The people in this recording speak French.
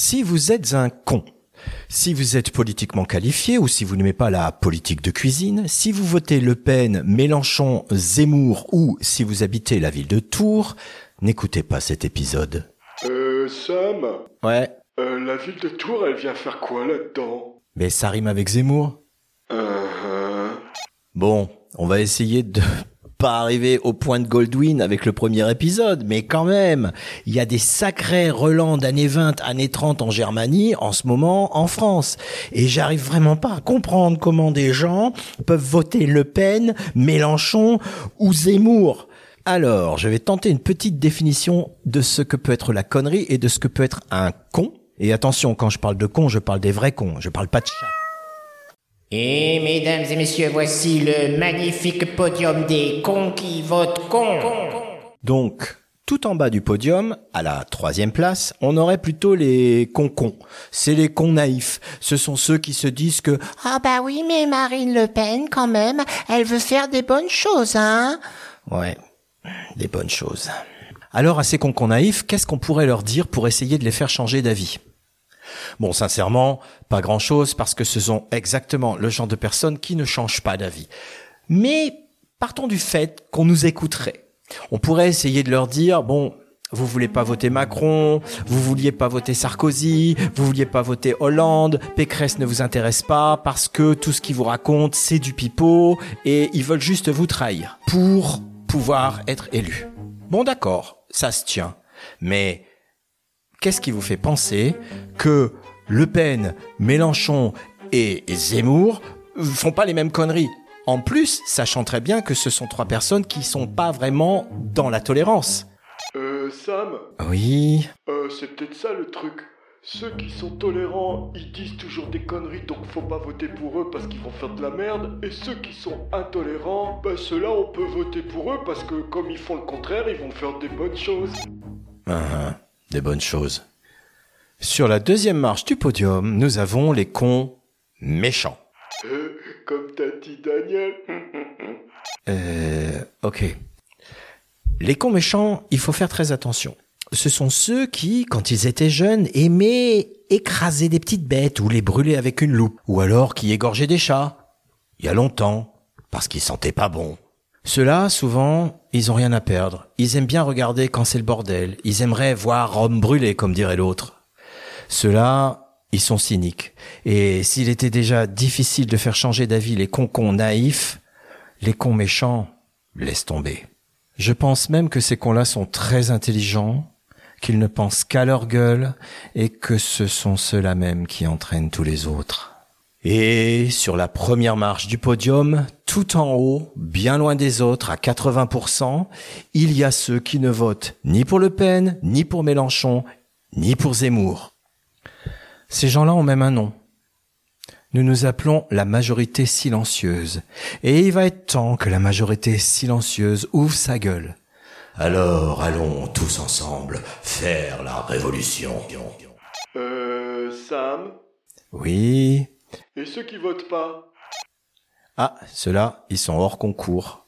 Si vous êtes un con, si vous êtes politiquement qualifié ou si vous n'aimez pas la politique de cuisine, si vous votez Le Pen, Mélenchon, Zemmour ou si vous habitez la ville de Tours, n'écoutez pas cet épisode. Sam ? Ouais. La ville de Tours, elle vient faire quoi là-dedans ? Mais ça rime avec Zemmour. Bon, on va essayer de pas arriver au point de Goldwyn avec le premier épisode, mais quand même, il y a des sacrés relents d'années 20, années 30 en Germanie, en ce moment, en France. Et j'arrive vraiment pas à comprendre comment des gens peuvent voter Le Pen, Mélenchon ou Zemmour. Alors, je vais tenter une petite définition de ce que peut être la connerie et de ce que peut être un con. Et attention, quand je parle de con, je parle des vrais cons, je parle pas de chat. Et mesdames et messieurs, voici le magnifique podium des cons qui votent con. Donc, tout en bas du podium, à la 3e place, on aurait plutôt les cons. C'est les cons naïfs. Ce sont ceux qui se disent que « Ah bah oui, mais Marine Le Pen, quand même, elle veut faire des bonnes choses, hein ?» Ouais, des bonnes choses. Alors, à ces cons naïfs, qu'est-ce qu'on pourrait leur dire pour essayer de les faire changer d'avis ? Bon, sincèrement, pas grand-chose, parce que ce sont exactement le genre de personnes qui ne changent pas d'avis. Mais partons du fait qu'on nous écouterait. On pourrait essayer de leur dire, bon, vous voulez pas voter Macron, vous vouliez pas voter Sarkozy, vous vouliez pas voter Hollande, Pécresse ne vous intéresse pas parce que tout ce qu'ils vous racontent, c'est du pipeau et ils veulent juste vous trahir pour pouvoir être élus. Bon, d'accord, ça se tient, mais... qu'est-ce qui vous fait penser que Le Pen, Mélenchon et Zemmour font pas les mêmes conneries ? En plus, sachant très bien que ce sont trois personnes qui sont pas vraiment dans la tolérance. Sam ? Oui ? C'est peut-être ça le truc. Ceux qui sont tolérants, ils disent toujours des conneries, donc faut pas voter pour eux parce qu'ils vont faire de la merde. Et ceux qui sont intolérants, bah ceux-là, on peut voter pour eux parce que comme ils font le contraire, ils vont faire des bonnes choses. Des bonnes choses. Sur la deuxième marche du podium, nous avons les cons méchants. Comme t'as dit Daniel. Ok. Les cons méchants, il faut faire très attention. Ce sont ceux qui, quand ils étaient jeunes, aimaient écraser des petites bêtes ou les brûler avec une loupe. Ou alors qui égorgeaient des chats, il y a longtemps, parce qu'ils sentaient pas bon. Ceux-là, souvent, ils ont rien à perdre. Ils aiment bien regarder quand c'est le bordel. Ils aimeraient voir Rome brûler, comme dirait l'autre. Ceux-là, ils sont cyniques. Et s'il était déjà difficile de faire changer d'avis les cons naïfs, les cons méchants, laisse tomber. Je pense même que ces cons-là sont très intelligents, qu'ils ne pensent qu'à leur gueule, et que ce sont ceux-là même qui entraînent tous les autres. Et sur la première marche du podium, tout en haut, bien loin des autres, à 80%, il y a ceux qui ne votent ni pour Le Pen, ni pour Mélenchon, ni pour Zemmour. Ces gens-là ont même un nom. Nous nous appelons la majorité silencieuse. Et il va être temps que la majorité silencieuse ouvre sa gueule. Alors allons tous ensemble faire la révolution. Sam ? Oui ? Et ceux qui votent pas ? Ah, ceux-là, ils sont hors concours.